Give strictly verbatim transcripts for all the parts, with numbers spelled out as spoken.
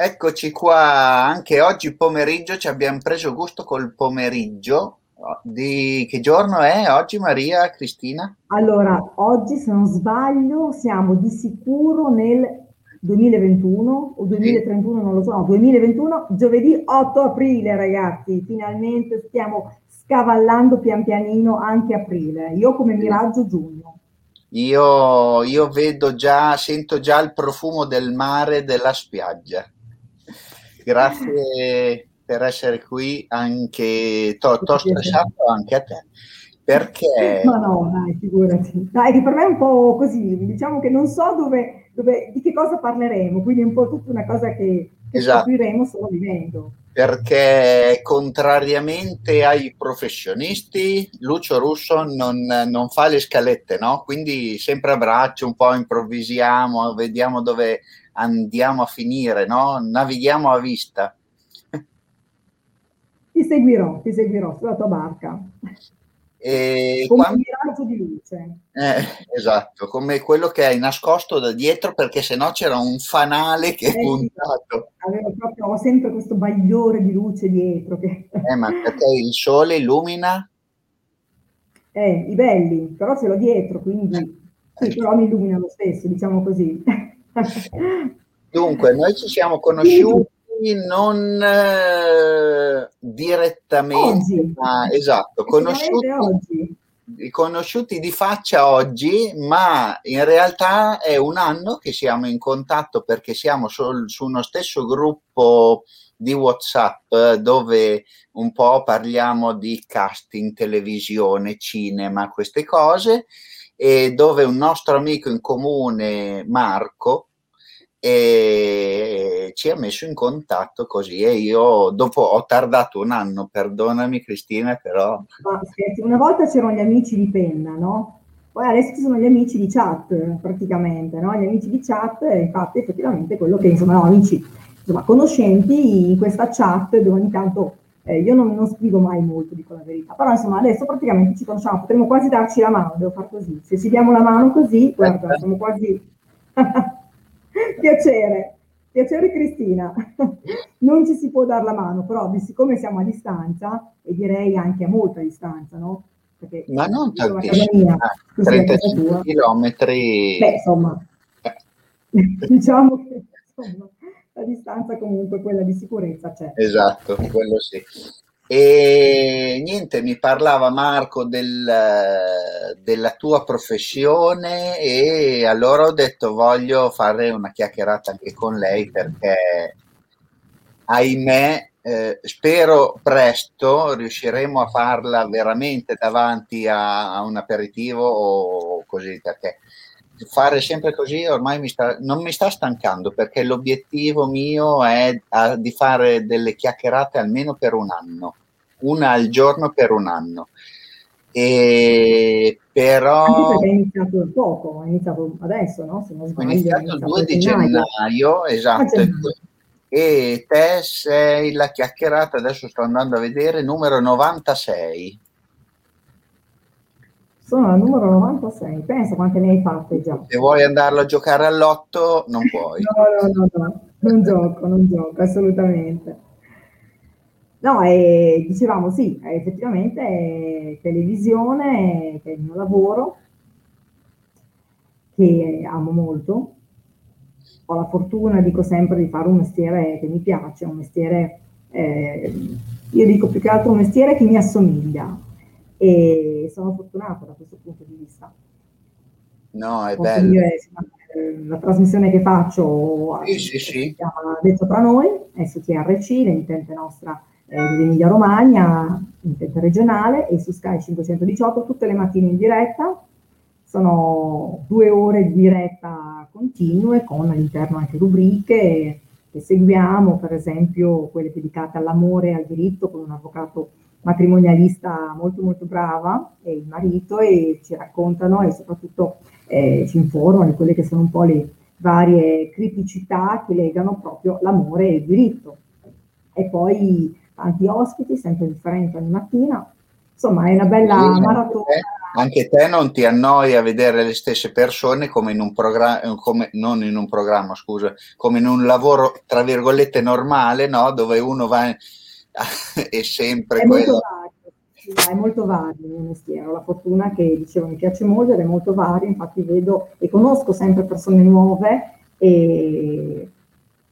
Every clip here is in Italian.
Eccoci qua, anche oggi pomeriggio ci abbiamo preso gusto col pomeriggio. Di che giorno è oggi, Maria Cristina? Allora, oggi se non sbaglio siamo di sicuro nel duemilaventuno o duemilatrentuno, non lo so, no, duemilaventuno, giovedì otto aprile, ragazzi, finalmente stiamo scavallando pian pianino anche aprile, io come miraggio giugno. Io, io vedo già, sento già il profumo del mare, della spiaggia. Grazie per essere qui, anche t'ho, t'ho stressato anche a te. Perché? Ma no, dai, figurati. Dai, che per me è un po' così, diciamo che non so dove, dove di che cosa parleremo, quindi è un po' tutta una cosa che, che esatto. Scopriremo solo vivendo. Perché contrariamente ai professionisti, Lucio Russo non, non fa le scalette, no? Quindi sempre a braccio, un po' improvvisiamo, vediamo dove andiamo a finire, no? Navighiamo a vista. Ti seguirò, ti seguirò sulla tua barca. E come quando... un miraggio di luce. Eh, esatto, come quello che hai nascosto da dietro, perché sennò c'era un fanale che eh, è puntato. Sì, avevo proprio, ho sempre questo bagliore di luce dietro. Che... Eh, ma perché il sole illumina? Eh, i belli, però ce l'ho dietro, quindi sì, però mi illumina lo stesso, diciamo così. Dunque, noi ci siamo conosciuti non eh, direttamente, oggi. Ma esatto, conosciuti, oggi. conosciuti di faccia oggi, ma in realtà è un anno che siamo in contatto perché siamo sol, su uno stesso gruppo di WhatsApp dove un po' parliamo di casting, televisione, cinema, queste cose, e dove un nostro amico in comune, Marco, e ci ha messo in contatto così, e io dopo ho tardato un anno, perdonami Cristina, però ah, scherzi, una volta c'erano gli amici di penna, no? Poi adesso ci sono gli amici di chat praticamente, no? Gli amici di chat, infatti effettivamente quello che insomma no, amici, insomma conoscenti in questa chat dove ogni tanto eh, io non, non scrivo mai molto, dico la verità, però insomma adesso praticamente ci conosciamo, potremmo quasi darci la mano, devo far così, se ci diamo la mano così, guarda, siamo quasi piacere, piacere Cristina, non ci si può dare la mano, però siccome siamo a distanza, e direi anche a molta distanza, no? Perché ma non tantissimo, trentacinque chilometri. Beh, insomma, diciamo che insomma, la distanza comunque, quella di sicurezza c'è. Esatto, quello sì. E niente, mi parlava Marco del, della tua professione e allora ho detto voglio fare una chiacchierata anche con lei perché ahimè eh, spero presto riusciremo a farla veramente davanti a, a un aperitivo o così, perché fare sempre così ormai mi sta, non mi sta stancando, perché l'obiettivo mio è a, di fare delle chiacchierate almeno per un anno, una al giorno per un anno. E però anche perché è iniziato il poco, è iniziato adesso, no? Se non sbaglio, è iniziato, è iniziato il due di gennaio, esatto. Gennaio. E te sei la chiacchierata, adesso sto andando a vedere, numero novantasei. Sono al numero novantasei, pensa quante ne hai fatte già. Se vuoi andarlo a giocare all'otto, non puoi. no, no, no, no, non gioco, non gioco, assolutamente. No, e dicevamo sì, effettivamente è televisione, che è il mio lavoro, che amo molto. Ho la fortuna, dico sempre, di fare un mestiere che mi piace, un mestiere, eh, io dico più che altro un mestiere che mi assomiglia. E sono fortunata da questo punto di vista. No, è posso bello. Dire, la trasmissione che faccio sì, sì, si sì. chiama Detto tra noi, è su T R C, l'emittente nostra eh, dell'Emilia Romagna, l'emittente regionale, e su Sky cinquecentodiciotto tutte le mattine in diretta. Sono due ore di diretta continue con all'interno anche rubriche che seguiamo, per esempio quelle dedicate all'amore e al diritto con un avvocato matrimonialista molto molto brava e il marito, e ci raccontano e soprattutto eh, ci informano di quelle che sono un po' le varie criticità che legano proprio l'amore e il diritto. E poi tanti ospiti, sempre differenti ogni mattina, insomma è una bella maratona Anche te non ti annoia vedere le stesse persone come in un programma, come, non in un programma, scusa, come in un lavoro tra virgolette normale, no? Dove uno va è sempre è quello. Molto vario, è molto vario il mio mestiere. Ho la fortuna che, dicevo, mi piace molto ed è molto vario, infatti vedo e conosco sempre persone nuove e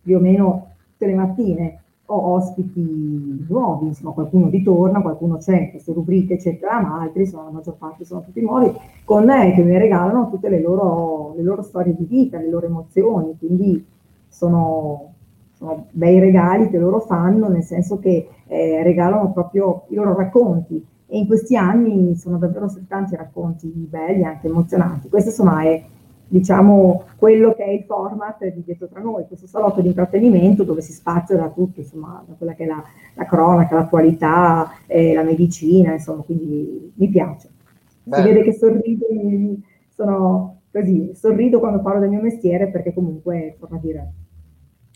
più o meno tutte le mattine ho ospiti nuovi, insomma qualcuno ritorna, qualcuno c'è in queste rubriche eccetera, ma altri sono, la maggior parte sono tutti nuovi, con me che mi regalano tutte le loro, le loro storie di vita, le loro emozioni, quindi sono, sono bei regali che loro fanno, nel senso che eh, regalano proprio i loro racconti e in questi anni sono davvero stati tanti racconti belli e anche emozionanti. Questo insomma è, diciamo, quello che è il format di Detto tra noi, questo salotto di intrattenimento dove si spazia da tutto, insomma, da quella che è la, la cronaca, l'attualità, eh, la medicina, insomma, quindi mi piace. Beh. Si vede che sorrido, sono così, sorrido quando parlo del mio mestiere perché comunque, torno a dire,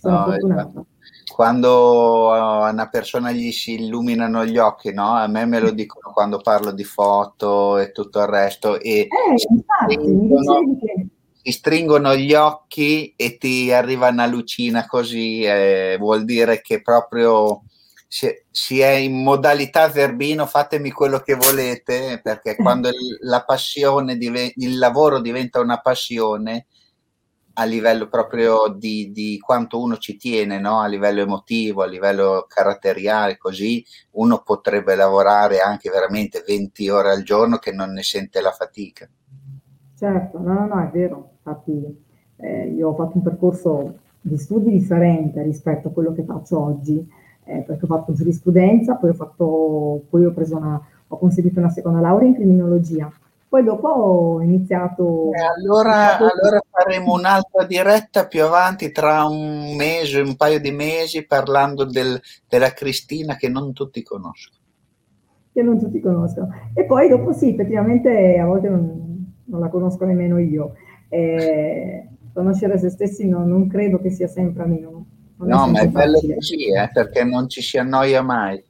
sono no, fortunata. Quando a una persona gli si illuminano gli occhi, no? A me me lo dicono quando parlo di foto e tutto il resto. E eh, infatti, mi dicevi che... ti stringono gli occhi e ti arriva una lucina così, eh, vuol dire che proprio si, si è in modalità Verbino, fatemi quello che volete, perché quando il, la passione div- il lavoro diventa una passione a livello proprio di, di quanto uno ci tiene, no? A livello emotivo, a livello caratteriale, così uno potrebbe lavorare anche veramente venti ore al giorno che non ne sente la fatica. Certo, no, no, no, è vero, infatti eh, io ho fatto un percorso di studi differente rispetto a quello che faccio oggi, eh, perché ho fatto giurisprudenza, poi ho, fatto, poi ho, preso una, ho conseguito una seconda laurea in criminologia, poi dopo ho iniziato... Eh, allora, ho fatto... allora faremo un'altra diretta più avanti, tra un mese, un paio di mesi, parlando del, della Cristina che non tutti conoscono. Che non tutti conoscono. E poi dopo sì, effettivamente a volte non... non la conosco nemmeno io. Eh, conoscere se stessi no, non credo che sia sempre a meno. Non no, ma è bello così, eh, perché non ci si annoia mai.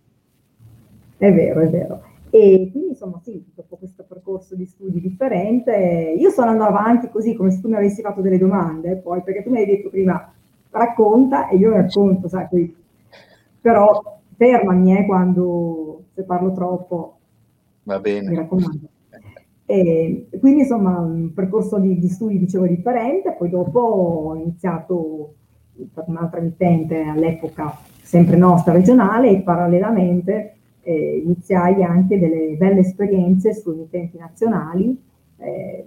È vero, è vero. E quindi, insomma, sì, dopo questo percorso di studi differente, io sto andando avanti così, come se tu mi avessi fatto delle domande, poi, perché tu mi hai detto prima, racconta, e io racconto, sai, quindi. Però fermami eh, quando, se parlo troppo, va bene. Mi raccomando. E quindi insomma un percorso di, di studi dicevo differente, poi dopo ho iniziato per un'altra emittente all'epoca sempre nostra regionale e parallelamente eh, iniziai anche delle belle esperienze su emittenti nazionali, eh,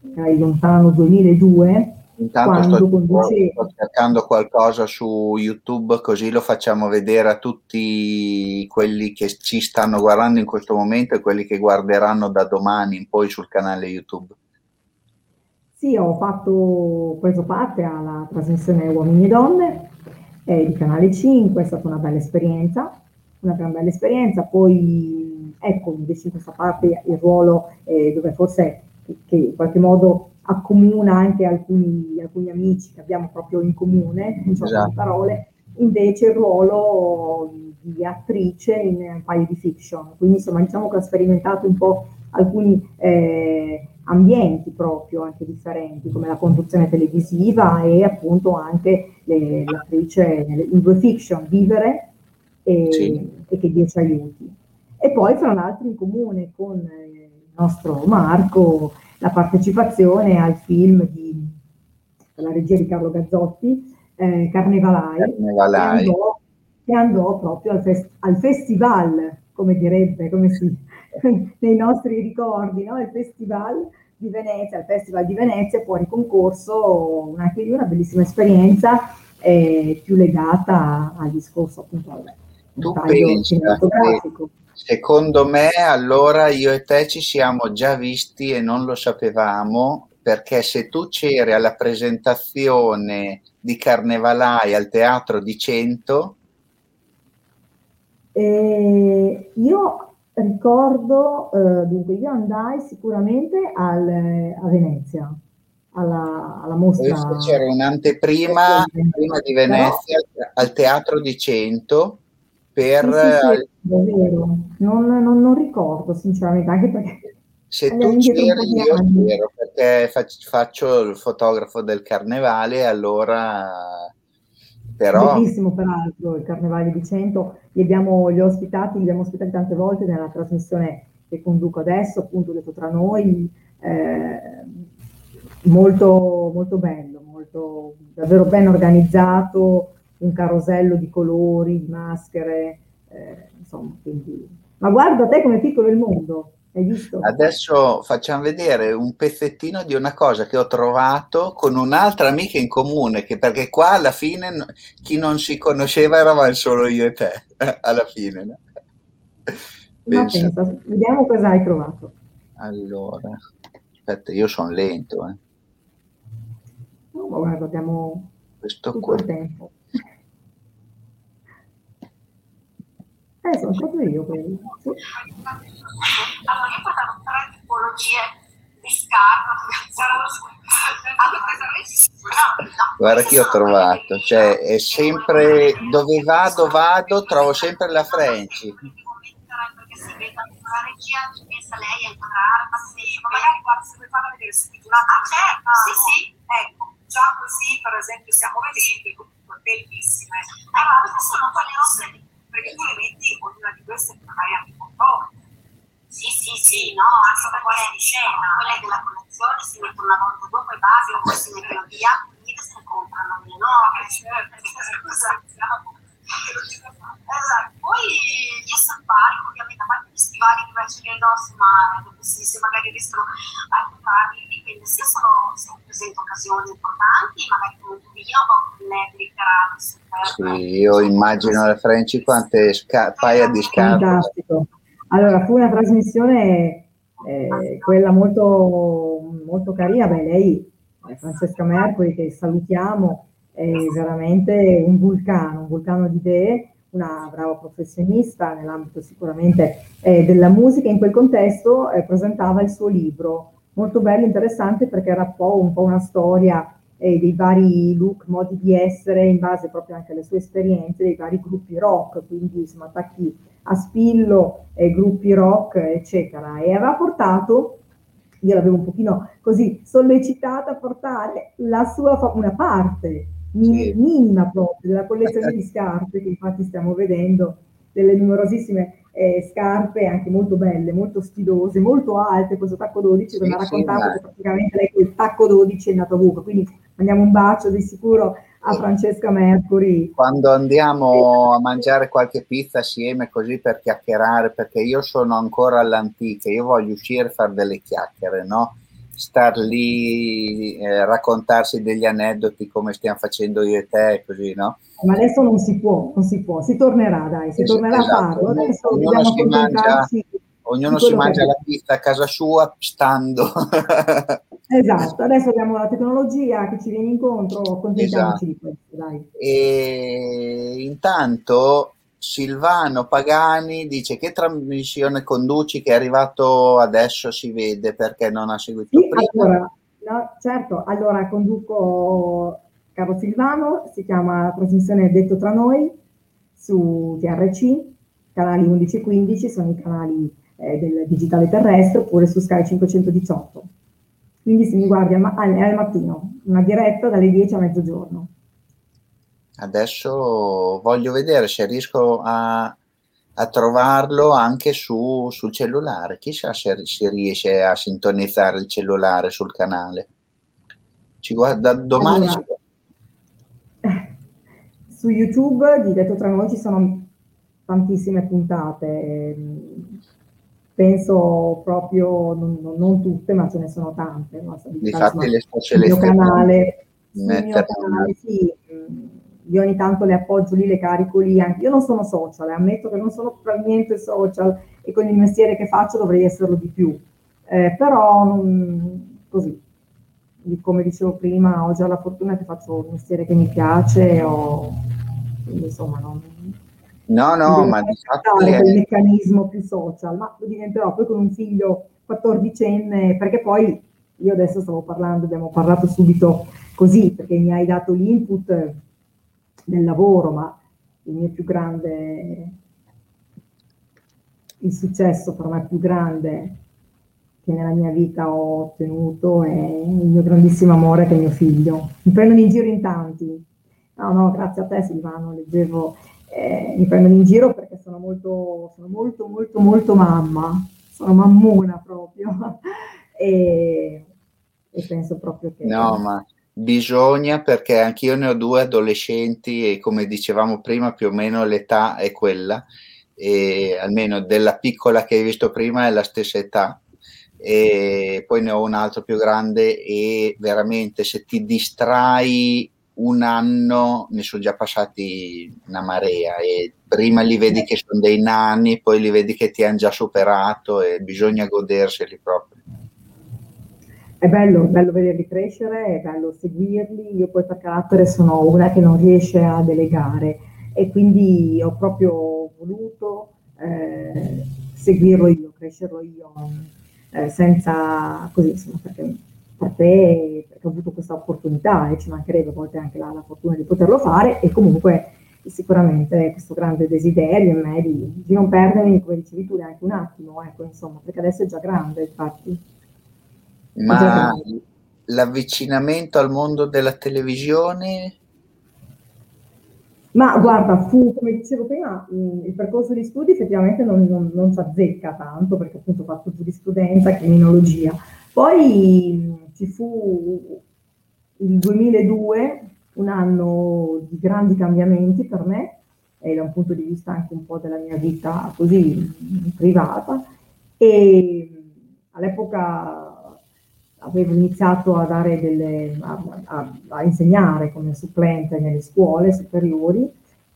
nel lontano duemiladue. Intanto sto, conduce... sto cercando qualcosa su YouTube, così lo facciamo vedere a tutti quelli che ci stanno guardando in questo momento e quelli che guarderanno da domani in poi sul canale YouTube. Sì, ho fatto, ho preso parte alla trasmissione Uomini e donne eh, di Canale cinque, è stata una bella esperienza, una gran bella esperienza. Poi ecco invece in questa parte il ruolo eh, dove forse che, che in qualche modo accomuna anche alcuni, alcuni amici che abbiamo proprio in comune, diciamo, esatto. Parole, invece il ruolo di attrice in un paio di fiction, quindi insomma diciamo che ho sperimentato un po' alcuni eh, ambienti proprio anche differenti, come la conduzione televisiva e appunto anche le, l'attrice in due fiction, Vivere e, sì. E Che Dio ci aiuti. E poi fra l'altro in comune con il nostro Marco la partecipazione al film di, alla regia di Carlo Gazzotti, eh, Carnevalai, Carnevalai. Che, andò, che andò proprio al, fest, al festival, come direbbe, come si, nei nostri ricordi, no? Il festival di Venezia, il festival di Venezia, fuori concorso, anche lì una bellissima esperienza, eh, più legata al discorso appunto al taglio cinematografico. Secondo me, allora, io e te ci siamo già visti e non lo sapevamo, perché se tu c'eri alla presentazione di Carnevalai al Teatro di Cento... Eh, io ricordo, eh, dunque, io andai sicuramente al, a Venezia, alla, alla mostra... C'era un'anteprima prima di Venezia, no? Al Teatro di Cento... per sì, sì, sì, davvero non, non, non ricordo sinceramente, anche perché Se tu c'eri, io c'ero, perché faccio il fotografo del carnevale, allora... Però... Bellissimo, peraltro, il Carnevale di Cento. Li abbiamo li ho ospitati, li abbiamo ospitati tante volte nella trasmissione che conduco adesso, appunto, Detto tra noi. Eh, molto, molto bello, molto, davvero ben organizzato, un carosello di colori, di maschere, eh, insomma, quindi... Ma guarda te come piccolo il mondo! Hai visto? Adesso facciamo vedere un pezzettino di una cosa che ho trovato con un'altra amica in comune, che, perché qua alla fine chi non si conosceva eravamo solo io e te, alla fine. No? Ma pensa, vediamo cosa hai trovato. Allora, aspetta, io sono lento. Eh. No, ma guarda, abbiamo questo tutto qua. Il tempo. Eh, sono proprio io quelli. Allora, io portavo tre tipologie di scarpa. Guarda che ho trovato, cioè è sempre dove vado vado, trovo sempre la French. Sì, sì, ecco, già così per esempio siamo vedenti, bellissime. Allora, queste sono quelle nostre, perché tu le metti ognuna di queste magari anche con voi. Sì, sì, sì, no, anche per quella di scena, quella della collezione si mette una volta dopo e base, o poi si mettono via, quindi se ne comprano delle nuove, scusa, esatto. Poi gli stivali, ovviamente, a parte gli stivali che invece che indosso, ma se magari riescono a comprarli, dipende, se sono presenti occasioni importanti, magari come un video o con le letterature. Sì, io immagino la Franci quante sca- paia di scarpe. Fantastico. Allora, fu una trasmissione, eh, quella molto, molto carina. Beh, lei, Francesca Mercoli, che salutiamo, è veramente un vulcano, un vulcano di idee, una brava professionista nell'ambito sicuramente eh, della musica. In quel contesto eh, presentava il suo libro, molto bello, interessante, perché era un po', un po' una storia eh, dei vari look, modi di essere, in base proprio anche alle sue esperienze, dei vari gruppi rock, quindi insomma attacchi a spillo, eh, gruppi rock, eccetera, e aveva portato, io l'avevo un pochino così sollecitata a portare la sua, fa- una parte min- minima proprio della collezione di scarpe, che infatti stiamo vedendo, delle numerosissime eh, scarpe, anche molto belle, molto stilose, molto alte, questo tacco dodici, che mi ha raccontato che praticamente lei col tacco dodici è andata ovunque, quindi mandiamo un bacio di sicuro a Francesca Mercuri. Quando andiamo a mangiare qualche pizza assieme così per chiacchierare, perché io sono ancora all'antica, io voglio uscire e fare delle chiacchiere, no? Star lì, eh, raccontarsi degli aneddoti come stiamo facendo io e te, così, no? Ma adesso non si può, non si può, si tornerà, dai, si esatto, tornerà esatto, a farlo. Adesso ognuno si mangia, ognuno si mangia la pizza a casa sua stando. Esatto, adesso abbiamo la tecnologia che ci viene incontro, contentiamoci di questo, dai. E intanto Silvano Pagani dice: che trasmissione conduci, che è arrivato adesso, si vede perché non ha seguito sì, prima. Allora, no, certo, allora conduco, caro Silvano, si chiama la trasmissione Detto tra noi su T R C, canali undici e quindici, sono i canali eh, del digitale terrestre, oppure su Sky cinquecentodiciotto. Quindi se mi guardi al, al mattino, una diretta dalle dieci a mezzogiorno. Adesso voglio vedere se riesco a, a trovarlo anche su, sul cellulare. Chissà se si riesce a sintonizzare il cellulare sul canale. Ci guarda domani. Allora, ci... Su YouTube di Detto tra noi ci sono tantissime puntate. Penso proprio, non, non tutte, ma ce ne sono tante. No? Difatti le sto selezionando. Sul mio canale, sì. Io ogni tanto le appoggio lì, le carico lì. Anche io non sono social, ammetto che non sono per niente social, e con il mestiere che faccio dovrei esserlo di più. Eh, però, non, così, come dicevo prima, ho già la fortuna che faccio un mestiere che mi piace, o, quindi insomma non... No, no, ma di fatto è il meccanismo più social, ma lo diventerò poi con un figlio quattordicenne, perché poi io adesso stavo parlando, abbiamo parlato subito così, perché mi hai dato l'input del lavoro, ma il mio più grande, il successo per me più grande che nella mia vita ho ottenuto, e il mio grandissimo amore che è mio figlio. Mi prendono in giro in tanti. No, no, grazie a te Silvano, leggevo, eh, mi prendono in giro perché sono molto, sono molto, molto, molto mamma, sono mammona proprio, e, e penso proprio che... No, ma bisogna, perché anch'io ne ho due adolescenti e come dicevamo prima più o meno l'età è quella, e almeno della piccola che hai visto prima è la stessa età, e poi ne ho un altro più grande, e veramente se ti distrai un anno ne sono già passati una marea, e prima li vedi che sono dei nani, poi li vedi che ti hanno già superato, e bisogna goderseli proprio. È bello, bello vederli crescere, è bello seguirli. Io poi per carattere sono una che non riesce a delegare, e quindi ho proprio voluto eh, seguirlo io, crescerlo io, eh, senza così, insomma, perché per te, perché ho avuto questa opportunità e ci mancherebbe a volte anche la, la fortuna di poterlo fare, e comunque sicuramente questo grande desiderio in me di, di non perdermi, come dicevi tu, neanche un attimo, ecco, insomma, perché adesso è già grande, infatti. Ma l'avvicinamento al mondo della televisione? Ma guarda, fu, come dicevo prima, il percorso di studi effettivamente non, non, non ci azzecca tanto, perché appunto ho fatto giurisprudenza e criminologia. Poi ci fu il duemiladue, un anno di grandi cambiamenti per me, e da un punto di vista anche un po' della mia vita così privata, e all'epoca avevo iniziato a dare delle a, a, a insegnare come supplente nelle scuole superiori,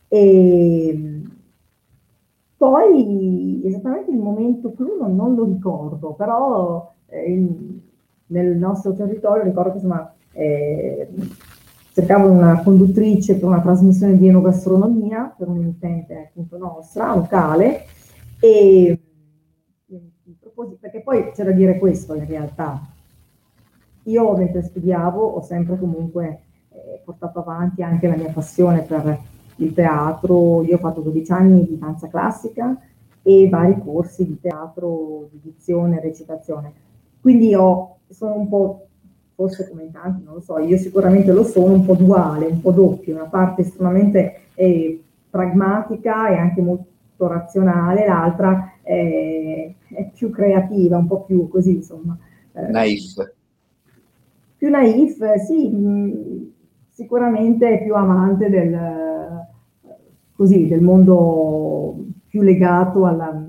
e poi esattamente il momento clou non, non lo ricordo, però eh, nel nostro territorio ricordo che insomma eh, cercavo una conduttrice per una trasmissione di enogastronomia per un'emittente appunto nostra locale, e perché poi c'è da dire questo in realtà. Io mentre studiavo ho sempre comunque eh, portato avanti anche la mia passione per il teatro. Io ho fatto dodici anni di danza classica e vari corsi di teatro, di dizione, recitazione. Quindi io sono un po', forse come in tanti, non lo so, io sicuramente lo sono, un po' duale, un po' doppio, una parte estremamente eh, pragmatica e anche molto razionale, l'altra eh, è più creativa, un po' più così, insomma. Eh, nice. Più naif, sì, mh, sicuramente più amante del, così, del mondo più legato alla,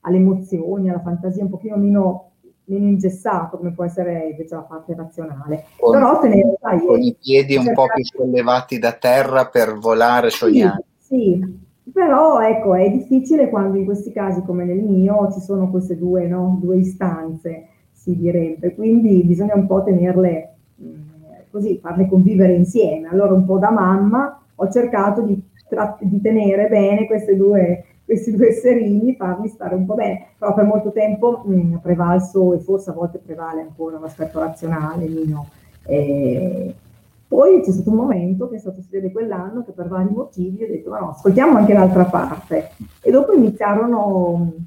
alle emozioni, alla fantasia, un pochino meno, meno ingessato, come può essere invece la parte razionale. Con, Però tenere, sai, con i piedi un po' più sollevati da terra per volare, sognare. Sì, sì. Però ecco, è difficile quando in questi casi, come nel mio, ci sono queste due, no? Due istanze, si direbbe, quindi bisogna un po' tenerle mh, così, farle convivere insieme. Allora un po' da mamma ho cercato di, tra- di tenere bene queste due, questi due esserini, farli stare un po' bene, però per molto tempo mh, prevalso, e forse a volte prevale ancora l'aspetto razionale mio. E poi c'è stato un momento che è stato succede quell'anno che per vari motivi ho detto ma no, ascoltiamo anche l'altra parte, e dopo iniziarono mh,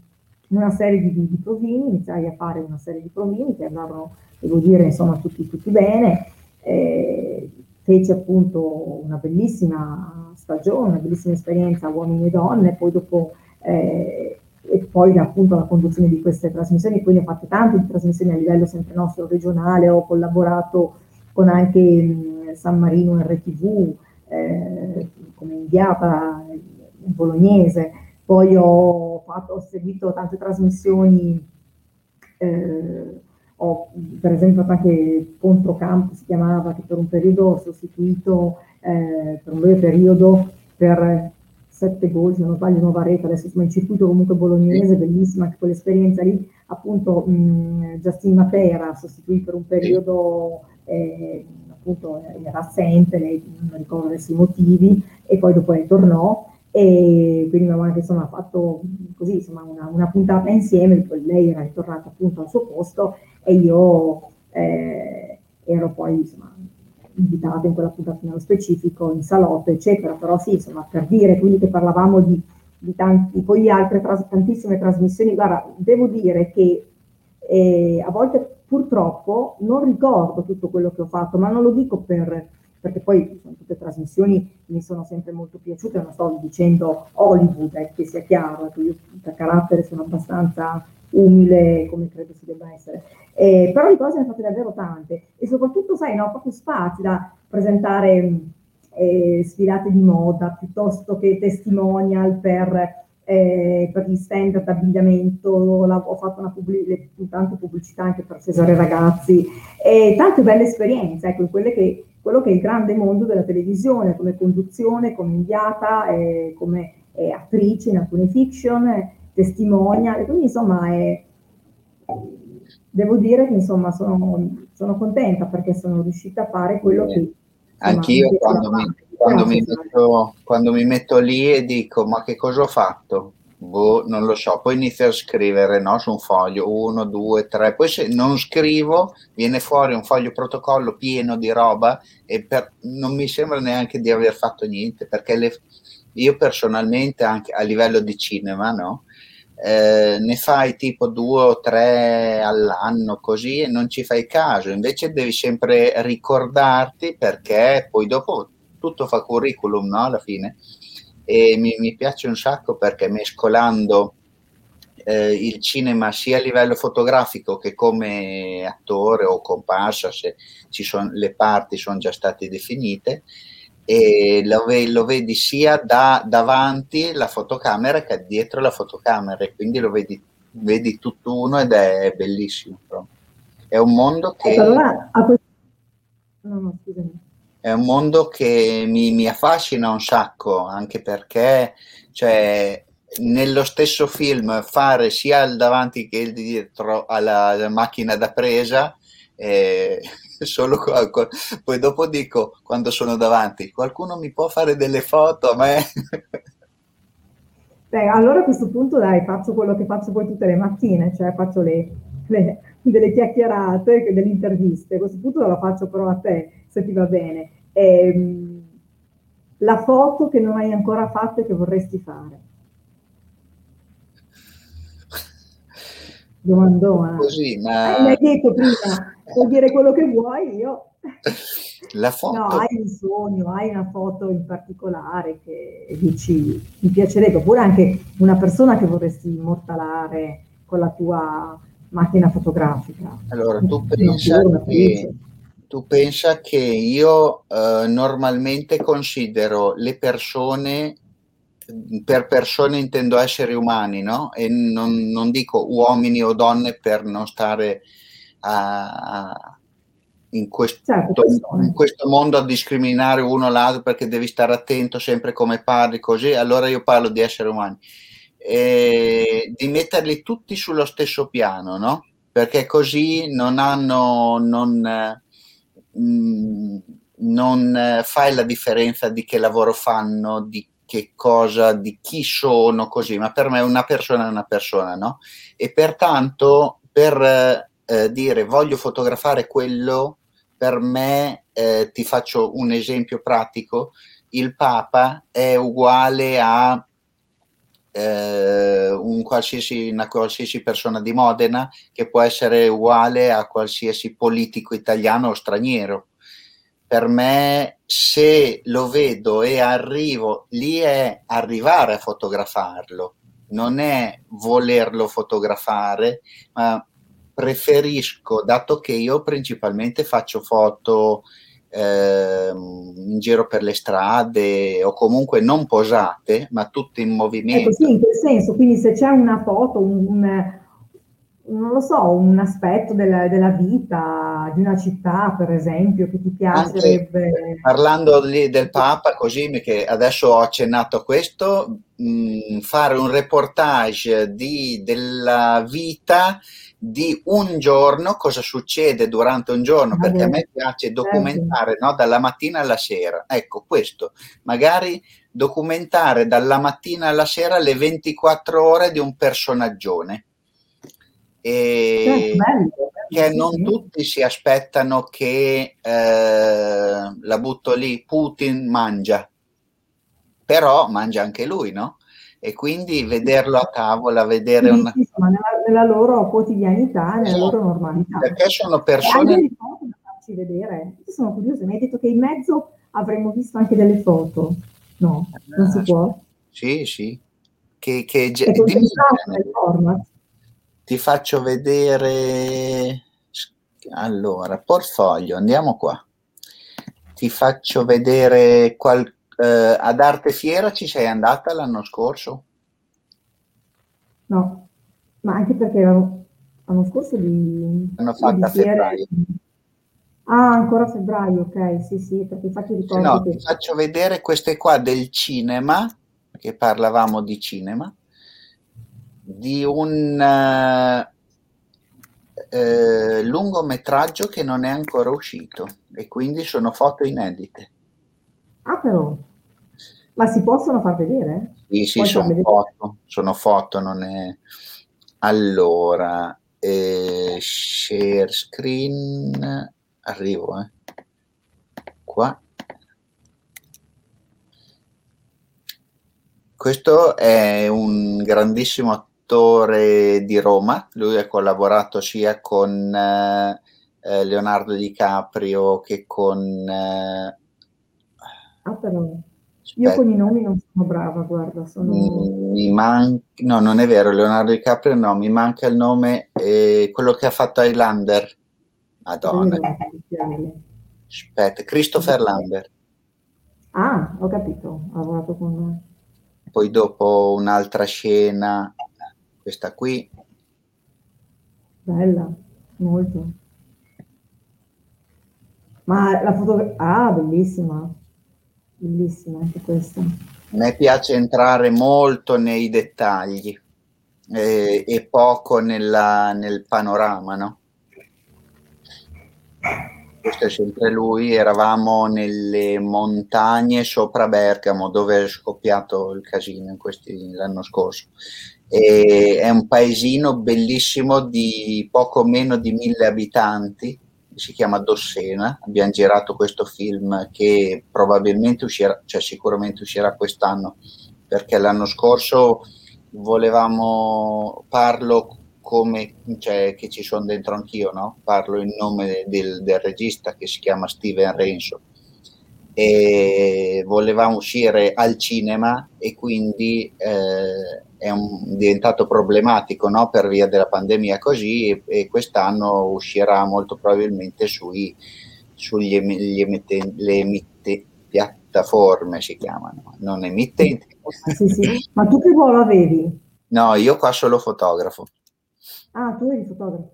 una serie di, di provini, iniziai a fare una serie di provini che andarono, devo dire, insomma, tutti, tutti bene. Eh, fece appunto una bellissima stagione, una bellissima esperienza, Uomini e Donne, poi dopo, eh, e poi appunto la conduzione di queste trasmissioni, poi ne ho fatte tante di trasmissioni a livello sempre nostro regionale, ho collaborato con anche mh, San Marino erre ti vu, eh, come inviata bolognese. Poi ho, fatto, ho seguito tante trasmissioni, eh, ho per esempio fatto anche Controcampo, si chiamava, che per un periodo ho sostituito, eh, per un breve periodo, per sette gol, se non sbaglio, Nuova Rete, adesso insomma in circuito comunque bolognese, bellissima, anche quell'esperienza lì, appunto mh, Giustina Matera sostituì per un periodo, eh, appunto era assente, lei non ricordo adesso i motivi, e poi dopo lei tornò. E quindi abbiamo anche insomma fatto così, insomma, una, una puntata insieme. Lei era ritornata appunto al suo posto e io eh, ero poi insomma invitata in quella puntata nello specifico, in salotto, eccetera. Però sì, insomma, per dire, quindi che parlavamo di, di tanti, poi altre tras, tantissime trasmissioni. Guarda, devo dire che e a volte purtroppo non ricordo tutto quello che ho fatto, ma non lo dico per, perché poi sono tutte trasmissioni mi sono sempre molto piaciute, non sto dicendo Hollywood, eh, che sia chiaro, io da carattere sono abbastanza umile, come credo si debba essere, eh, però di cose ne ho fatte davvero tante e soprattutto, sai, no, proprio spazi da presentare, eh, sfilate di moda piuttosto che testimonial per... Eh, per gli stand ad abbigliamento, la, ho fatto una pubblic- tante pubblicità anche per Cesare Ragazzi e tante belle esperienze, ecco, quelle che, quello che è il grande mondo della televisione, come conduzione, come inviata, eh, come eh, attrice in alcune fiction, eh, testimonial, quindi insomma è, devo dire che insomma sono, sono contenta perché sono riuscita a fare quello che insomma, anch'io mi quando mi Quando mi, metto, quando mi metto lì e dico ma che cosa ho fatto? Boh, non lo so, poi inizio a scrivere, no, su un foglio, uno, due, tre, poi se non scrivo viene fuori un foglio protocollo pieno di roba e per, non mi sembra neanche di aver fatto niente, perché le, io personalmente anche a livello di cinema, no? Eh, ne fai tipo due o tre all'anno così e non ci fai caso, invece devi sempre ricordarti perché poi dopo... tutto fa curriculum, no, alla fine, e mi, mi piace un sacco perché mescolando eh, il cinema sia a livello fotografico che come attore o comparsa, se ci sono le parti sono già state definite, e lo, ve, lo vedi sia da davanti la fotocamera che dietro la fotocamera, e quindi lo vedi, vedi tutt'uno ed è bellissimo, proprio. È un mondo che... Allora, a questo... no, no, scusami. È un mondo che mi, mi affascina un sacco, anche perché cioè, nello stesso film fare sia il davanti che il dietro alla macchina da presa, eh, solo qualcosa. Poi dopo dico, quando sono davanti, qualcuno mi può fare delle foto a me? Beh, allora a questo punto dai, faccio quello che faccio poi tutte le mattine, cioè faccio le, le, delle chiacchierate, delle interviste, a questo punto la faccio però a te. Se ti va bene, ehm, la foto che non hai ancora fatto e che vorresti fare? Domandona. Così, ma... eh, mi hai detto prima, vuol dire quello che vuoi, io... La foto? No, hai un sogno, hai una foto in particolare che dici, mi piacerebbe, oppure anche una persona che vorresti immortalare con la tua macchina fotografica. Allora, tu pensa che... Tu pensa che io eh, normalmente considero le persone, per persone intendo esseri umani, no? E non, non dico uomini o donne per non stare a, a, in, questo, in questo mondo a discriminare uno l'altro perché devi stare attento sempre come parli così, allora io parlo di esseri umani. E di metterli tutti sullo stesso piano, no? Perché così non hanno... Non, non fai la differenza di che lavoro fanno, di che cosa, di chi sono, così, ma per me una persona è una persona, no? E pertanto per eh, dire voglio fotografare quello, per me, eh, ti faccio un esempio pratico, il Papa è uguale a eh, un qualsiasi, una qualsiasi persona di Modena che può essere uguale a qualsiasi politico italiano o straniero. Per me, se lo vedo e arrivo, lì è arrivare a fotografarlo, non è volerlo fotografare, ma preferisco, dato che io principalmente faccio foto in giro per le strade o comunque non posate ma tutte in movimento, ecco, sì, in quel senso, quindi se c'è una foto un, un non lo so un aspetto della, della vita di una città per esempio che ti piacerebbe. Anche, parlando lì del Papa così che adesso ho accennato a questo, mh, fare un reportage di, della vita di un giorno, cosa succede durante un giorno, perché a me piace documentare, no, dalla mattina alla sera, ecco questo, magari documentare dalla mattina alla sera le ventiquattro ore di un personaggione, e che non tutti si aspettano che, eh, la butto lì, Putin mangia, però mangia anche lui, no? e quindi vederlo a tavola, vedere una... Sì, ma nella, nella loro quotidianità, nella sì, loro normalità. Perché sono persone... Anche le foto da farci vedere. Io sono curiosa, mi hai detto che in mezzo avremmo visto anche delle foto. No, ah, non si può? Sì, sì. Che, che... Dimmi, format. Ti faccio vedere... Allora, portfolio, andiamo qua. Ti faccio vedere... Qual... Eh, ad Arte Fiera ci sei andata l'anno scorso? No, ma anche perché l'anno scorso di hanno fatta a febbraio. Ah, ancora a febbraio, ok, sì, sì, perché infatti ricordo no, che... ti faccio vedere queste qua del cinema, che parlavamo di cinema, di un eh, lungometraggio che non è ancora uscito e quindi sono foto inedite. Ah, però, ma si possono far vedere? Sì, sì, sono foto, sono foto, non è... Allora, eh, share screen, arrivo, eh. Qua. Questo è un grandissimo attore di Roma, lui ha collaborato sia con eh, Leonardo DiCaprio che con... Eh, Ah, però. Io con i nomi non sono brava, guarda. Sono... Mi man... No, non è vero, Leonardo DiCaprio no, mi manca il nome, eh, quello che ha fatto Highlander. Madonna. Aspetta, Christopher Lambert. Ah, ho capito, ha lavorato con me. Poi dopo un'altra scena, questa qui. Bella, molto. Ma la fotografia... Ah, bellissima. Bellissima anche questa. A me piace entrare molto nei dettagli eh, e poco nella, nel panorama, no? Questo è sempre lui, eravamo nelle montagne sopra Bergamo dove è scoppiato il casino in questi, l'anno scorso. E è un paesino bellissimo di poco meno di mille abitanti. Si chiama Dossena, abbiamo girato questo film che probabilmente uscirà, cioè sicuramente uscirà quest'anno, perché l'anno scorso volevamo, parlo come, cioè che ci sono dentro anch'io, no? Parlo in nome del, del regista che si chiama Steven Renzo, e volevamo uscire al cinema e quindi eh, è un, diventato problematico, no? Per via della pandemia così e, e quest'anno uscirà molto probabilmente sui sugli emite, le emite, piattaforme si chiamano, non emittenti. Sì, sì. Ma tu che ruolo avevi? No, io qua solo fotografo. Ah, tu eri fotografo?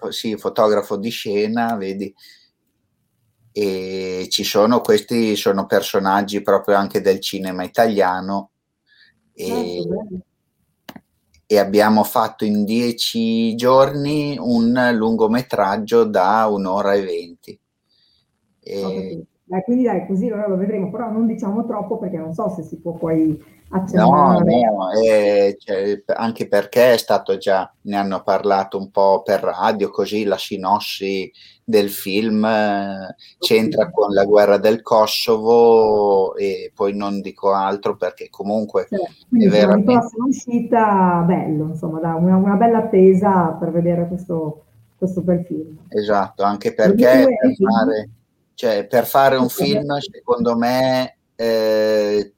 Oh, sì, fotografo di scena, vedi. E ci sono questi sono personaggi proprio anche del cinema italiano e, e abbiamo fatto in dieci giorni un lungometraggio da un'ora e venti e, dai, quindi dai così allora lo vedremo, però non diciamo troppo perché non so se si può poi accennare. No, no eh, cioè, anche perché è stato già, ne hanno parlato un po' per radio così, la sinossi del film eh, c'entra con la guerra del Kosovo e poi non dico altro perché comunque sì, è veramente una uscita bello, insomma, da una, una bella attesa per vedere questo, questo bel film. Esatto, anche perché per fare, cioè, per fare un film secondo me eh,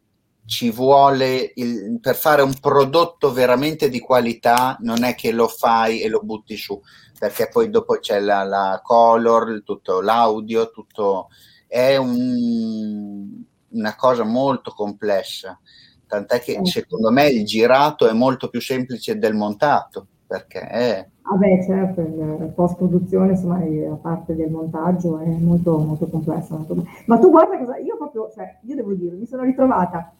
ci vuole il, per fare un prodotto veramente di qualità non è che lo fai e lo butti su, perché poi dopo c'è la, la color, tutto l'audio, tutto è un, una cosa molto complessa, tant'è che secondo me il girato è molto più semplice del montato, perché è... Ah beh, certo, la post-produzione, insomma, la parte del montaggio è molto, molto complessa. Molto... Ma tu guarda cosa, io proprio, cioè, io devo dire, mi sono ritrovata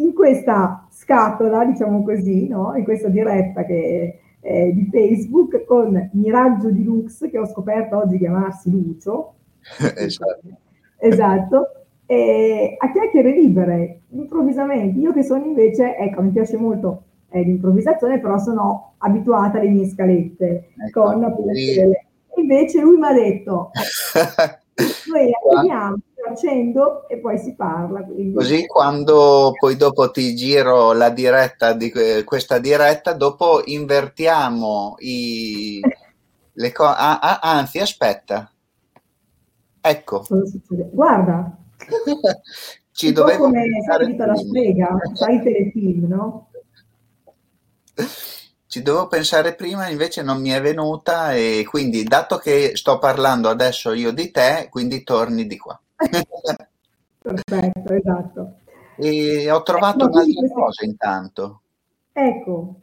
in questa scatola, diciamo così, no? In questa diretta che... Eh, di Facebook con Miraggiodilux che ho scoperto oggi chiamarsi Lucio esatto, esatto. E a chiacchiere libere improvvisamente, io che sono invece ecco, mi piace molto eh, l'improvvisazione, però sono abituata alle mie scalette ecco, con sì. Invece lui mi ha detto noi arriviamo facendo e poi si parla. Quindi. Così quando poi dopo ti giro la diretta di questa diretta, dopo invertiamo i, le cose. Ah, ah, anzi, aspetta, ecco. Guarda, ci dovevo come è salita la strega, sai i telefilm, no? Ci dovevo pensare prima, invece non mi è venuta, e quindi dato che sto parlando adesso io di te, quindi torni di qua. Perfetto, esatto. E ho trovato eh, un'altra questa... cosa intanto. Ecco,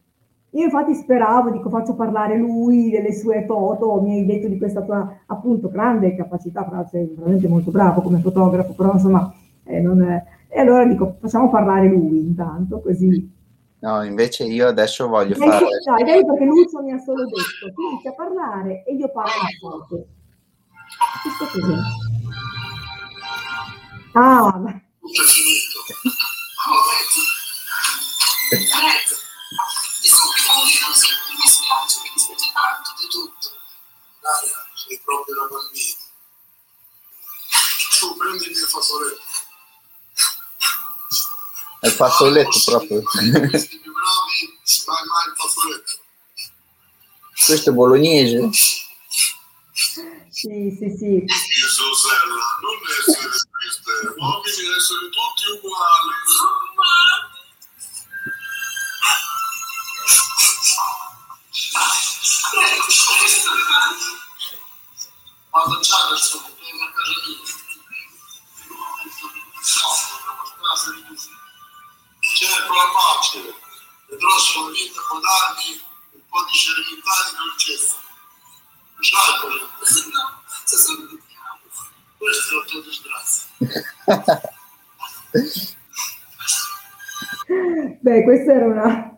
io infatti speravo, dico faccio parlare lui delle sue foto, mi hai detto di questa tua appunto grande capacità, sei veramente molto bravo come fotografo, però insomma, eh, non è... e allora dico facciamo parlare lui intanto, così. No, invece io adesso voglio fare... No, è vero perché Lucio mi ha solo detto, tu inizi a parlare e io parlo a foto. Questo cos'è? Ah, ma... Tutto finito. Amore, Lorenzo, ti supplico di non mi dispiace, mi dispiace tanto di tutto. Daria, sei proprio una bambina. Tu prendi il mio fazzoletto. È fazzoletto proprio. Questo è bolognese? Sì, sì, sì. Giusella, non essere triste, uomini essere tutti uguali. Ma facciamo il suo problema per lui. No, non c'è con la pace, vedrò solo niente a darmi un po' di serenità e di dolcezza. Non c'è no, se sono di questa è la tua disgrazia. Beh, questa era una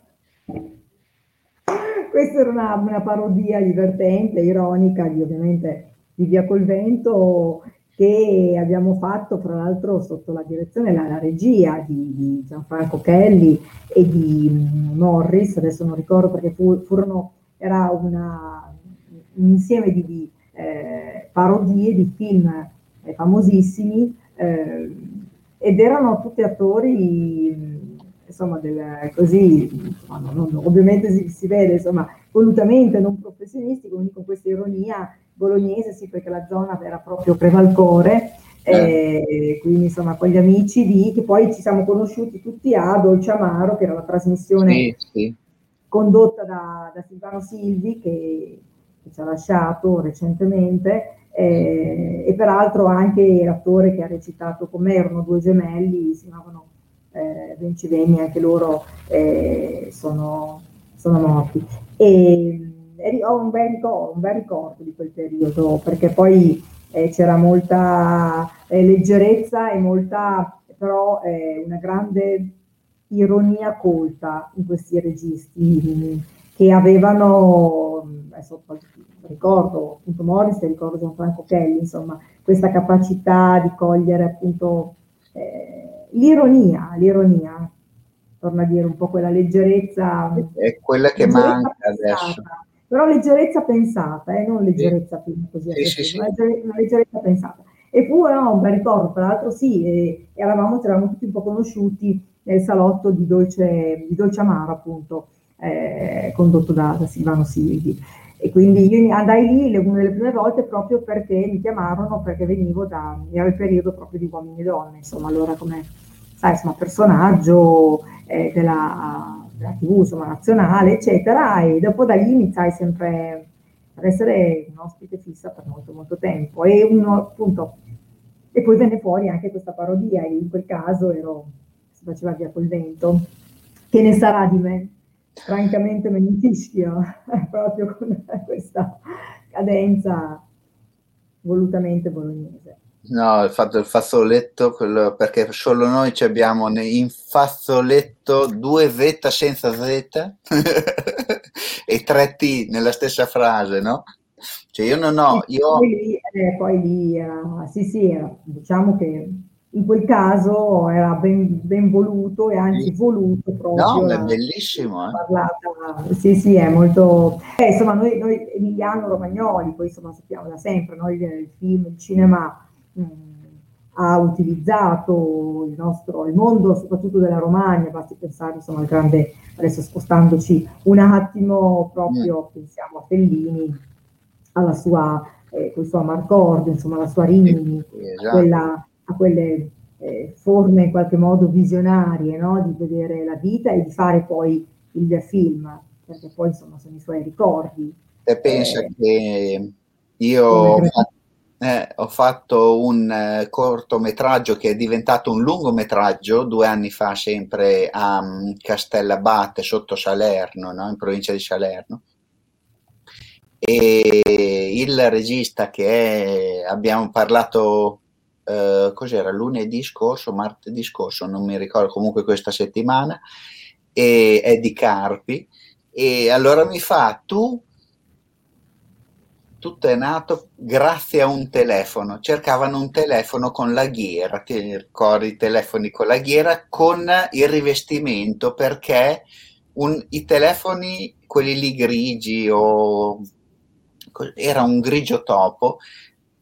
questa era una, una parodia divertente, ironica, di, ovviamente di Via col Vento, che abbiamo fatto fra l'altro sotto la direzione, la, la regia di, di Gianfranco Kelly e di Morris, adesso non ricordo perché fu, furono, era una, un insieme di, di eh, parodie di film eh, famosissimi eh, ed erano tutti attori insomma del, così, insomma, non, non, ovviamente si, si vede insomma volutamente non professionisti, quindi con questa ironia bolognese, sì, perché la zona era proprio Prevalcore, eh. Eh, quindi insomma con gli amici di che poi ci siamo conosciuti tutti a Dolce Amaro, che era la trasmissione sì, sì. condotta da, da Silvano Silvi, che, che ci ha lasciato recentemente, eh, e peraltro anche l'attore che ha recitato con me, erano due gemelli, si chiamavano eh, Vinci Veni, anche loro eh, sono, sono morti. E, ho un bel, ricordo, un bel ricordo di quel periodo, perché poi eh, c'era molta eh, leggerezza e molta, però eh, una grande ironia colta in questi registi che avevano, adesso ricordo appunto Morris e ricordo Gianfranco Kelly, insomma, questa capacità di cogliere appunto eh, l'ironia, l'ironia, torna a dire un po' quella leggerezza. È quella che leggerezza manca pensata. Adesso. Però leggerezza pensata, eh, non leggerezza sì. più così, sì, sì, una, sì. Leggerezza, una leggerezza pensata. E fu no, un bel ricordo, tra l'altro sì, e, e eravamo, ci eravamo tutti un po' conosciuti nel salotto di Dolce, di Dolce Amaro, appunto, eh, condotto da, da Silvano Silvi. E quindi io andai lì le, una delle prime volte proprio perché mi chiamarono, perché venivo da, era il periodo proprio di Uomini e Donne, insomma, allora come, sai, insomma, personaggio eh, della... la tivù, insomma, nazionale, eccetera, e dopo da lì iniziai sempre ad essere un ospite fissa per molto, molto tempo, e uno, appunto, e poi venne fuori anche questa parodia, e in quel caso ero, si faceva Via col Vento, che ne sarà di me? Francamente me ne fischio, proprio con questa cadenza volutamente bolognese. No, il fatto del fazzoletto, quello, perché solo noi ci abbiamo in fazzoletto due Z senza Z e tre T nella stessa frase, no? Cioè io non ho... Io... Poi lì, eh, poi lì era, sì sì, era, diciamo che in quel caso era ben, ben voluto e anzi voluto proprio. No, è bellissimo. Eh. Parlata, sì sì, è molto... Eh, insomma, noi, noi emiliano romagnoli, poi insomma sappiamo da sempre, noi il film, il cinema... ha utilizzato il nostro il mondo, soprattutto della Romagna, basti pensare insomma al grande, adesso spostandoci un attimo, proprio pensiamo a Fellini, alla sua eh, col suo Amarcord, insomma alla sua Rimini, esatto. a, quella, a quelle eh, forme in qualche modo visionarie, no? Di vedere la vita e di fare poi il film, perché poi insomma sono i suoi ricordi. Te pensa eh, che io eh, ho fatto un eh, cortometraggio che è diventato un lungometraggio due anni fa, sempre a um, Castellabate sotto Salerno, no? In provincia di Salerno, e il regista che è, abbiamo parlato eh, cos'era lunedì scorso, martedì scorso, non mi ricordo, comunque questa settimana, e è di Carpi, e allora mi fa: tu tutto è nato grazie a un telefono, cercavano un telefono con la ghiera, ti ricordi i telefoni con la ghiera, con il rivestimento, perché un, i telefoni, quelli lì grigi, o era un grigio topo,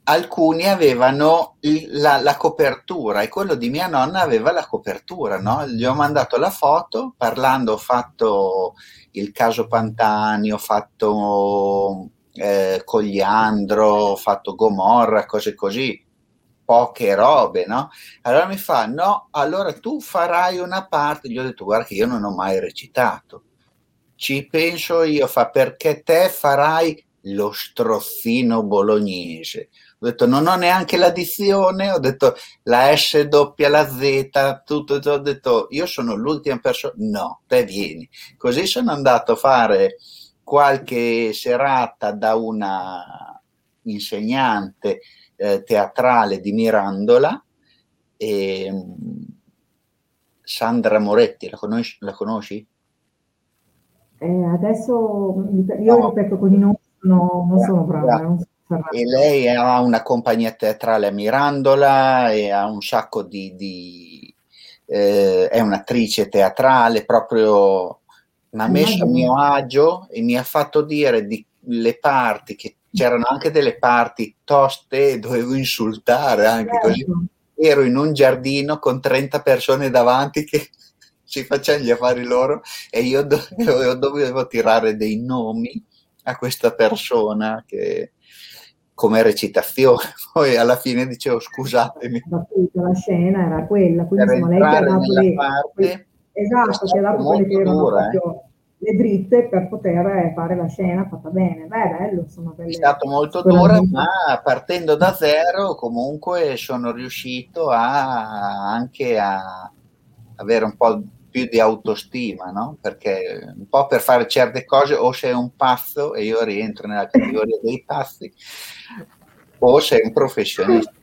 alcuni avevano la, la copertura, e quello di mia nonna aveva la copertura, no? Gli ho mandato la foto, parlando ho fatto il caso Pantani, ho fatto eh, Cogliandro, ho fatto Gomorra, cose così, poche robe, no? Allora mi fa: no, allora tu farai una parte. Gli ho detto: guarda che io non ho mai recitato. Ci penso io. Fa: perché te farai lo strozzino bolognese. Ho detto: non ho neanche la dizione, ho detto la S doppia, la Z, tutto, ho detto io sono l'ultima persona, no, te vieni. Così sono andato a fare qualche serata da una insegnante eh, teatrale di Mirandola, e, Sandra Moretti, la conosci? La conosci? Eh, adesso io no. ripeto con i nomi. No, non sono brava. Non sono brava. E lei ha una compagnia teatrale a Mirandola e ha un sacco di... di eh, è un'attrice teatrale, proprio mi ha messo a mio agio e mi ha fatto dire di, le parti, che c'erano anche delle parti toste e dovevo insultare anche, certo. Così. Ero in un giardino con trenta persone davanti che si facevano gli affari loro e io dovevo, io dovevo tirare dei nomi a questa persona che come recitazione, poi alla fine dicevo scusatemi. La scena era quella, quindi insomma, lei ha dato le, parte, esatto, che ha dato quelle che erano dura, proprio eh. le dritte per poter fare la scena fatta bene. Beh, bello, insomma, belle, è stato molto dura, ma partendo da zero comunque sono riuscito a anche a avere un po' più di autostima, no? Perché un po' per fare certe cose o sei un pazzo, e io rientro nella categoria dei pazzi, o sei un professionista.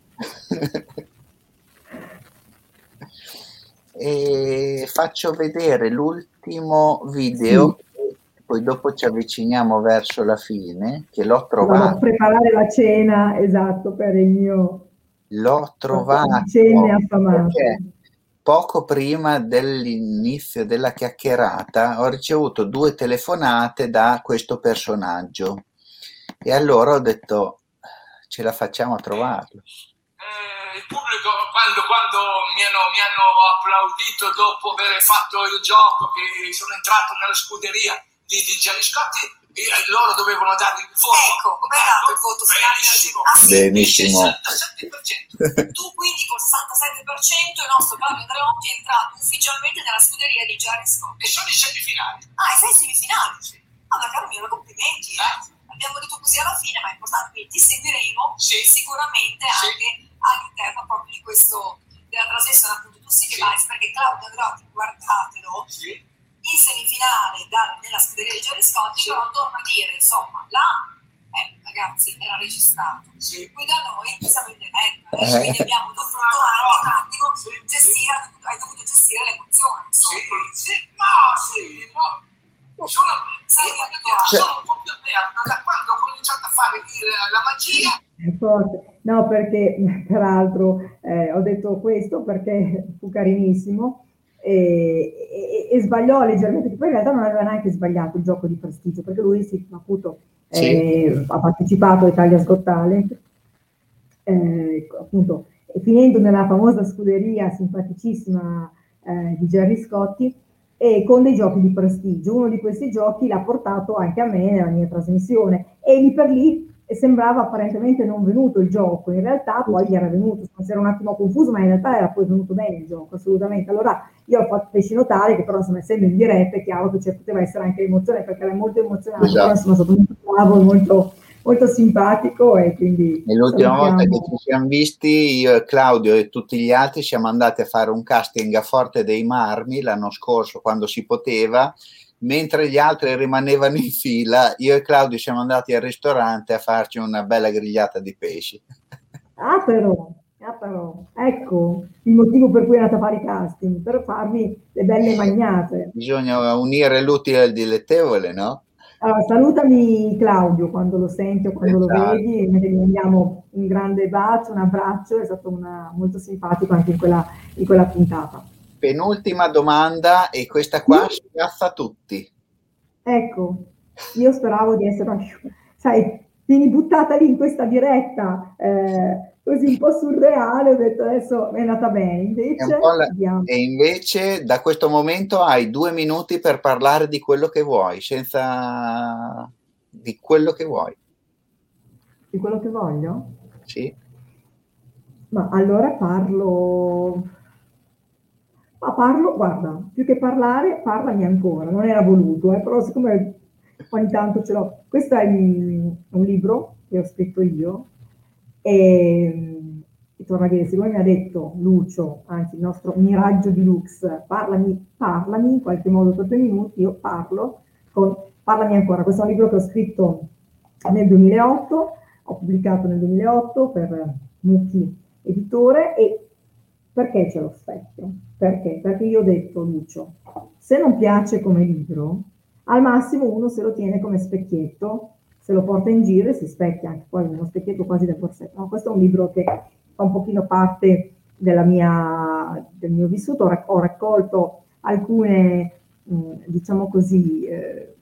E faccio vedere l'ultimo video, sì. Poi dopo ci avviciniamo verso la fine, che l'ho trovato. Vado a preparare la cena, esatto, per il mio... L'ho trovato. Cene affamate. Poco prima dell'inizio della chiacchierata ho ricevuto due telefonate da questo personaggio e allora ho detto ce la facciamo a trovarlo. Eh, il pubblico quando, quando mi, hanno, mi hanno applaudito dopo aver fatto il gioco, che sono entrato nella scuderia di, di Jerry Scotti, e loro dovevano dare il voto. Ecco, come è dato il voto finale? Benissimo. sessantasette per cento. Tu quindi col sessantasette per cento il nostro Claudio Andreotti è entrato ufficialmente nella scuderia di Jerry Scotti. E sono i semifinali. Ah, e sei semifinali? Sì. Ah, ma caro mio, complimenti. Eh? Abbiamo detto così alla fine, ma è importante, quindi ti seguiremo, sì, sicuramente, sì, anche all'interno proprio di questo, della trasmissione, appunto tu sì che vai, sì, perché Claudio Andreotti, guardatelo, sì, in semifinale da, nella scuderia di Jerry Scotti, sì, però torno a dire, insomma, là, eh, ragazzi, era registrato, sì, qui da noi siamo in diretta, eh, quindi abbiamo dovuto anche un attimo, sì, gestire, hai dovuto, hai dovuto gestire l'emozione, insomma. Sì, sì, no, sì, no. Sono, sai, io, io sono un po' più aperta da quando ho cominciato a fare la magia. No, perché, tra l'altro, eh, ho detto questo perché fu carinissimo, E, e, e sbagliò leggermente, che poi in realtà non aveva neanche sbagliato il gioco di prestigio, perché lui si, appunto, sì. eh, ha partecipato a Italia's Got Talent, eh, appunto, e finendo nella famosa scuderia simpaticissima eh, di Jerry Scotti, e con dei giochi di prestigio. Uno di questi giochi l'ha portato anche a me nella mia trasmissione, e lì per lì sembrava apparentemente non venuto il gioco, in realtà poi gli era venuto, si era un attimo confuso, ma in realtà era poi venuto bene il gioco, assolutamente. Allora io ho fatto feci notare che però, insomma, essendo in diretta è chiaro che c'è poteva essere anche l'emozione, perché era molto emozionante, esatto. Però, insomma, è stato molto bravo, molto, molto simpatico, e quindi... E l'ultima salutiamo. Volta che ci siamo visti, io e Claudio e tutti gli altri siamo andati a fare un casting a Forte dei Marmi l'anno scorso, quando si poteva, mentre gli altri rimanevano in fila, io e Claudio siamo andati al ristorante a farci una bella grigliata di pesci. Ah però, ah però, ecco il motivo per cui è andato a fare i casting, per farmi le belle magnate. Bisogna unire l'utile al dilettevole, no? Allora, salutami Claudio quando lo senti o quando esatto. lo vedi, noi gli mandiamo un grande bacio, un abbraccio, è stato una, molto simpatico anche in quella, in quella puntata. Penultima domanda, e questa qua schiaffa tutti. Ecco, io speravo di essere, sai, vieni buttata lì in questa diretta eh, così un po' surreale, ho detto adesso è andata bene, invece la... E invece da questo momento hai due minuti per parlare di quello che vuoi, senza di quello che vuoi. Di quello che voglio? Sì. Ma allora parlo... Ma parlo, guarda, più che parlare, parlami ancora, non era voluto, eh, però siccome ogni tanto ce l'ho. Questo è il, un libro che ho scritto io, e, e torno a dire, siccome mi ha detto Lucio, anzi il nostro Miraggiodilux, parlami, parlami in qualche modo per due minuti, io parlo con Parlami ancora. Questo è un libro che ho scritto nel duemilaotto, ho pubblicato nel duemilaotto per Mucchi Editore, e perché ce l'ho scritto? Perché? Perché io ho detto, Lucio, se non piace come libro, al massimo uno se lo tiene come specchietto, se lo porta in giro e si specchia anche poi uno specchietto quasi del borsetto. No, questo è un libro che fa un pochino parte della mia, del mio vissuto. Ho raccolto alcune, diciamo così, eh,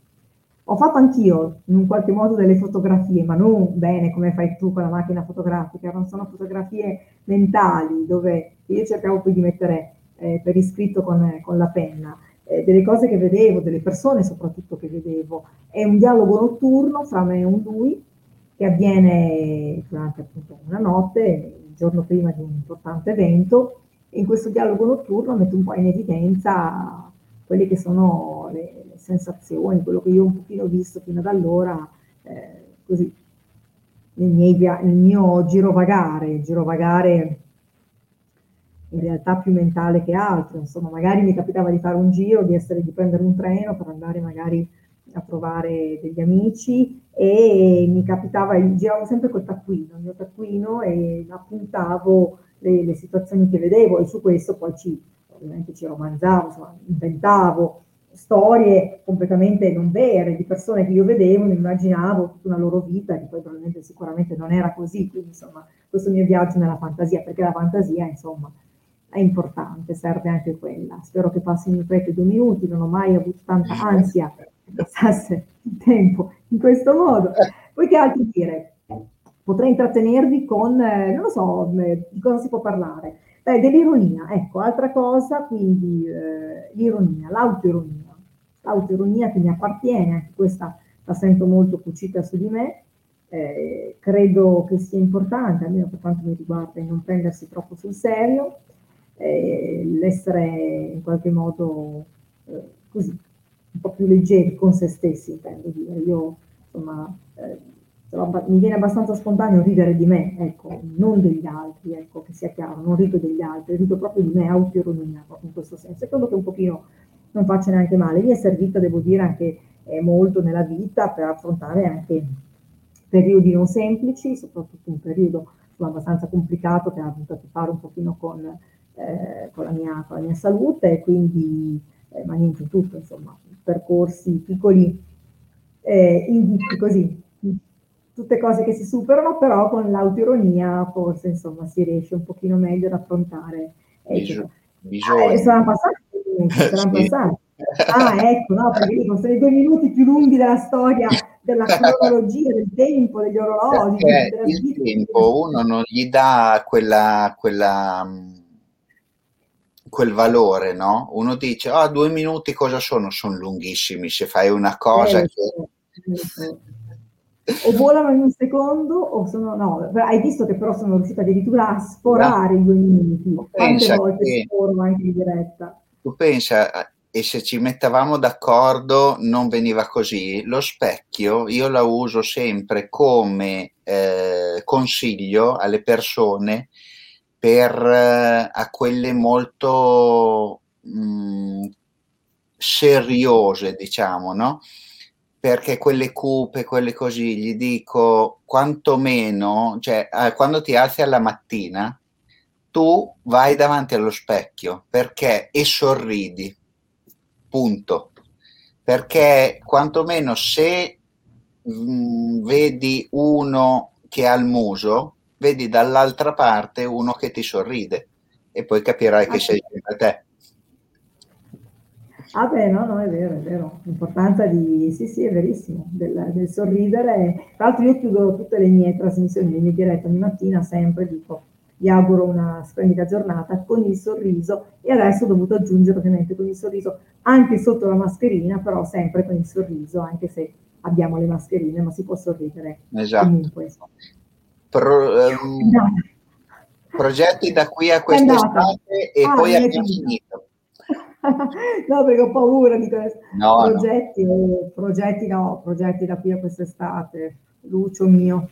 ho fatto anch'io in un qualche modo delle fotografie, ma non bene come fai tu con la macchina fotografica, non sono fotografie mentali dove io cercavo poi di mettere Eh, per iscritto con, eh, con la penna, eh, delle cose che vedevo, delle persone soprattutto che vedevo. È un dialogo notturno fra me e un lui che avviene durante appunto una notte, il giorno prima di un importante evento, e in questo dialogo notturno metto un po' in evidenza quelle che sono le, le sensazioni, quello che io un pochino ho visto fino ad allora, eh, così, nel, miei via- nel mio girovagare, girovagare in realtà più mentale che altro, insomma, magari mi capitava di fare un giro, di essere di prendere un treno per andare magari a trovare degli amici, e mi capitava, giravo sempre col taccuino, il mio taccuino, e appuntavo le, le situazioni che vedevo, e su questo poi ci, ovviamente ci romanzavo, insomma, inventavo storie completamente non vere, di persone che io vedevo, mi immaginavo tutta una loro vita, che poi probabilmente sicuramente non era così, quindi insomma questo mio viaggio nella fantasia, perché la fantasia insomma è importante, serve anche quella. Spero che passino in fretta due minuti, non ho mai avuto tanta ansia che passasse il tempo in questo modo. Poi che altro dire? Potrei intrattenervi con, eh, non lo so, eh, di cosa si può parlare? Beh, dell'ironia, ecco, altra cosa, quindi eh, l'ironia, l'autoironia. L'autoironia che mi appartiene, anche questa la sento molto cucita su di me. Eh, credo che sia importante, almeno per quanto mi riguarda, non prendersi troppo sul serio, Eh, l'essere in qualche modo eh, così un po' più leggeri con se stessi, intendo dire. Io insomma eh, mi viene abbastanza spontaneo ridere di me, ecco, non degli altri, ecco, che sia chiaro, non rido degli altri, rido proprio di me, autoironia in questo senso, e credo che un pochino non faccia neanche male. Mi è servita, devo dire, anche eh, molto nella vita per affrontare anche periodi non semplici, soprattutto un periodo insomma, abbastanza complicato che ha avuto a che fare un pochino con Eh, con, la mia, con la mia salute, e quindi eh, ma niente, tutto insomma, percorsi piccoli eh, indizi così, tutte cose che si superano, però con l'autoironia forse insomma si riesce un pochino meglio ad affrontare. Ecco. Bisogna. Eh, saranno passati, saranno sì. passati. Ah ecco, no, perché dico, sono i due minuti più lunghi della storia della cronologia, del tempo, degli orologi. Perché il tempo uno non gli dà quella, quella, quel valore, no? Uno dice, ah, oh, due minuti cosa sono? Sono lunghissimi, se fai una cosa... Eh, che... sì. O volano in un secondo, o sono... No, hai visto che però sono riuscita addirittura a sforare no. i due minuti. Quante volte che... sformo anche in diretta. Tu pensa... E se ci mettavamo d'accordo non veniva così. Lo specchio io la uso sempre come eh, consiglio alle persone per eh, a quelle molto mh, seriose, diciamo, no? Perché quelle cupe, quelle così, gli dico quantomeno, cioè eh, quando ti alzi alla mattina tu vai davanti allo specchio perché e sorridi. Punto, perché quantomeno se mh, vedi uno che ha il muso, vedi dall'altra parte uno che ti sorride e poi capirai ah, che sei sempre te. Ah beh, no, no, è vero, è vero. L'importanza di, sì, sì, è verissimo, del, del sorridere. Tra l'altro io chiudo tutte le mie trasmissioni, le mie dirette ogni mattina, sempre dico... vi auguro una splendida giornata con il sorriso e adesso ho dovuto aggiungere ovviamente con il sorriso anche sotto la mascherina, però sempre con il sorriso, anche se abbiamo le mascherine, ma si può sorridere. Esatto. Comunque. Pro, ehm, no. Progetti da qui a quest'estate e ah, poi abbiamo finito. No, perché ho paura di questo. No, progetti, no. progetti no, progetti da qui a quest'estate, Lucio mio.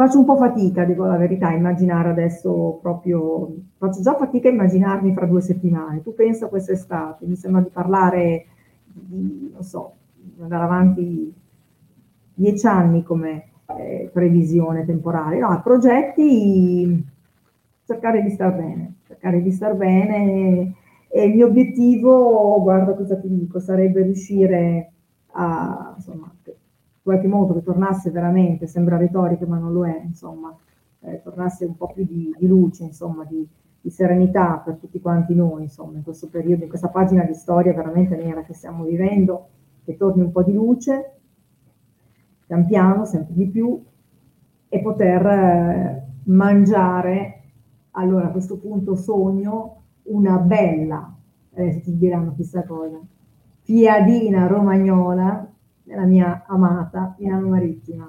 Faccio un po' fatica, dico la verità, a immaginare adesso proprio, faccio già fatica a immaginarmi fra due settimane, tu pensa quest'estate, mi sembra di parlare di, non so, andare avanti dieci anni come eh, previsione temporale, no, progetti, cercare di star bene, cercare di star bene e il mio obiettivo, guarda cosa ti dico, sarebbe riuscire a, insomma, qualche modo che tornasse veramente, sembra retorica ma non lo è, insomma, eh, tornasse un po' più di, di luce, insomma, di, di serenità per tutti quanti noi, insomma, in questo periodo, in questa pagina di storia veramente nera che stiamo vivendo, che torni un po' di luce, pian piano, sempre di più, e poter eh, mangiare, allora a questo punto sogno, una bella, eh, ti diranno chissà cosa, piadina romagnola, la mia amata Milano Marittima.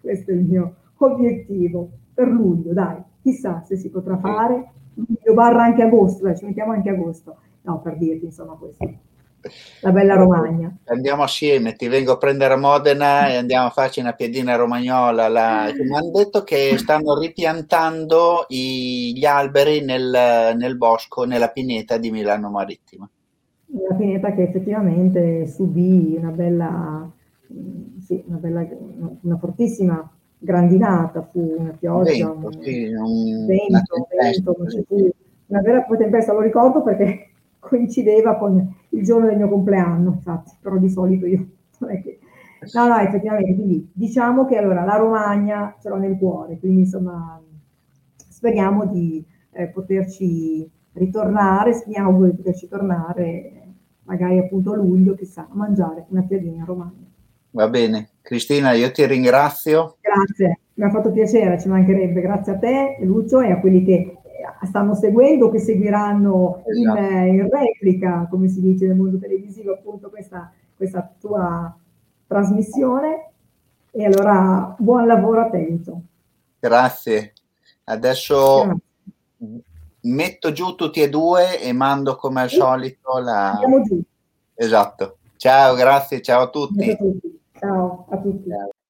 Questo è il mio obiettivo per luglio, dai, chissà se si potrà fare, luglio barra anche agosto, dai, ci mettiamo anche agosto, no, per dirti insomma questo, la bella Romagna. Andiamo assieme, ti vengo a prendere a Modena e andiamo a farci una piadina romagnola, la... mi hanno detto che stanno ripiantando i... gli alberi nel... nel bosco, nella pineta di Milano Marittima. La pineta che effettivamente subì una bella, sì, una bella, una fortissima grandinata, fu una pioggia, vento, un, sì, un vento, vento sì. Fu una vera tempesta, lo ricordo perché coincideva con il giorno del mio compleanno, infatti, però di solito io non è che... No, no, effettivamente, quindi diciamo che allora la Romagna ce l'ho nel cuore, quindi insomma speriamo di eh, poterci ritornare, speriamo di poterci tornare magari appunto a luglio, chissà, a mangiare una piadina romagna. Va bene, Cristina, io ti ringrazio. Grazie, mi ha fatto piacere, ci mancherebbe, grazie a te Lucio e a quelli che stanno seguendo, che seguiranno esatto. in, in replica, come si dice nel mondo televisivo, appunto questa, questa tua trasmissione e allora buon lavoro a te Lucio. Grazie, adesso grazie. Metto giù tutti e due e mando come al solito la... Andiamo giù. Esatto. Ciao, grazie, ciao a tutti. Ciao a tutti. Ciao a tutti.